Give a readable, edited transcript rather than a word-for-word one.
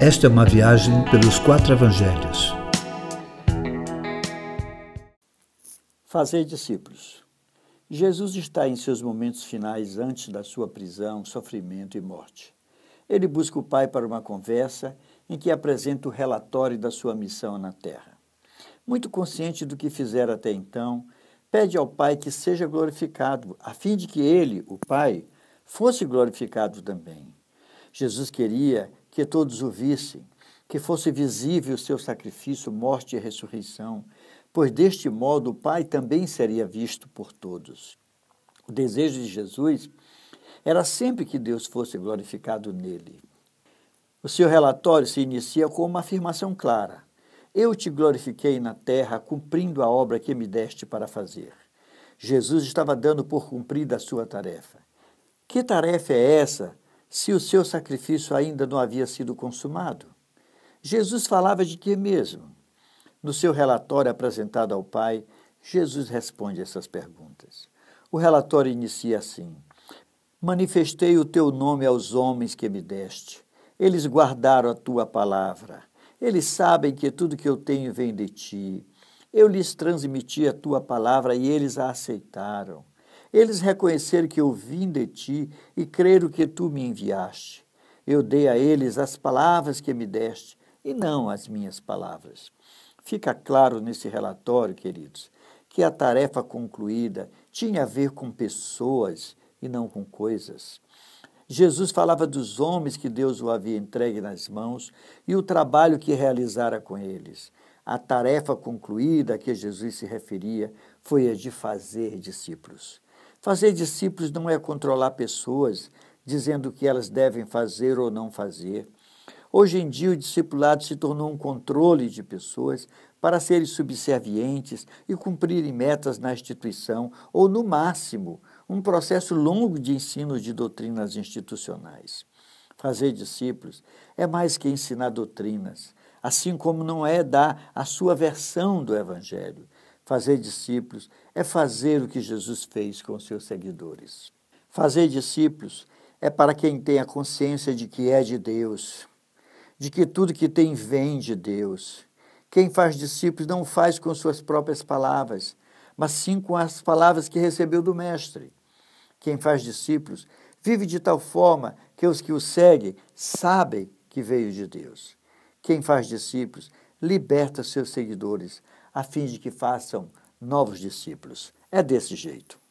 Esta é uma viagem pelos 4 evangelhos. Fazer discípulos. Jesus está em seus momentos finais antes da sua prisão, sofrimento e morte. Ele busca o Pai para uma conversa em que apresenta o relatório da sua missão na terra. Muito consciente do que fizera até então, pede ao Pai que seja glorificado, a fim de que ele, o Pai, fosse glorificado também. Jesus queria que todos o vissem, que fosse visível o seu sacrifício, morte e ressurreição, pois deste modo o Pai também seria visto por todos. O desejo de Jesus era sempre que Deus fosse glorificado nele. O seu relatório se inicia com uma afirmação clara: eu te glorifiquei na terra, cumprindo a obra que me deste para fazer. Jesus estava dando por cumprida a sua tarefa. Que tarefa é essa, se o seu sacrifício ainda não havia sido consumado? Jesus falava de que mesmo? No seu relatório apresentado ao Pai, Jesus responde essas perguntas. O relatório inicia assim: manifestei o teu nome aos homens que me deste. Eles guardaram a tua palavra. Eles sabem que tudo que eu tenho vem de ti. Eu lhes transmiti a tua palavra e eles a aceitaram. Eles reconheceram que eu vim de ti e creram que tu me enviaste. Eu dei a eles as palavras que me deste e não as minhas palavras. Fica claro nesse relatório, queridos, que a tarefa concluída tinha a ver com pessoas e não com coisas. Jesus falava dos homens que Deus o havia entregue nas mãos e o trabalho que realizara com eles. A tarefa concluída a que Jesus se referia foi a de fazer discípulos. Fazer discípulos não é controlar pessoas, dizendo o que elas devem fazer ou não fazer. Hoje em dia, o discipulado se tornou um controle de pessoas para serem subservientes e cumprirem metas na instituição ou, no máximo, um processo longo de ensino de doutrinas institucionais. Fazer discípulos é mais que ensinar doutrinas, assim como não é dar a sua versão do Evangelho. Fazer discípulos é fazer o que Jesus fez com seus seguidores. Fazer discípulos é para quem tem a consciência de que é de Deus, de que tudo que tem vem de Deus. Quem faz discípulos não faz com suas próprias palavras, mas sim com as palavras que recebeu do Mestre. Quem faz discípulos vive de tal forma que os que o seguem sabem que veio de Deus. Quem faz discípulos liberta seus seguidores a fim de que façam novos discípulos. É desse jeito.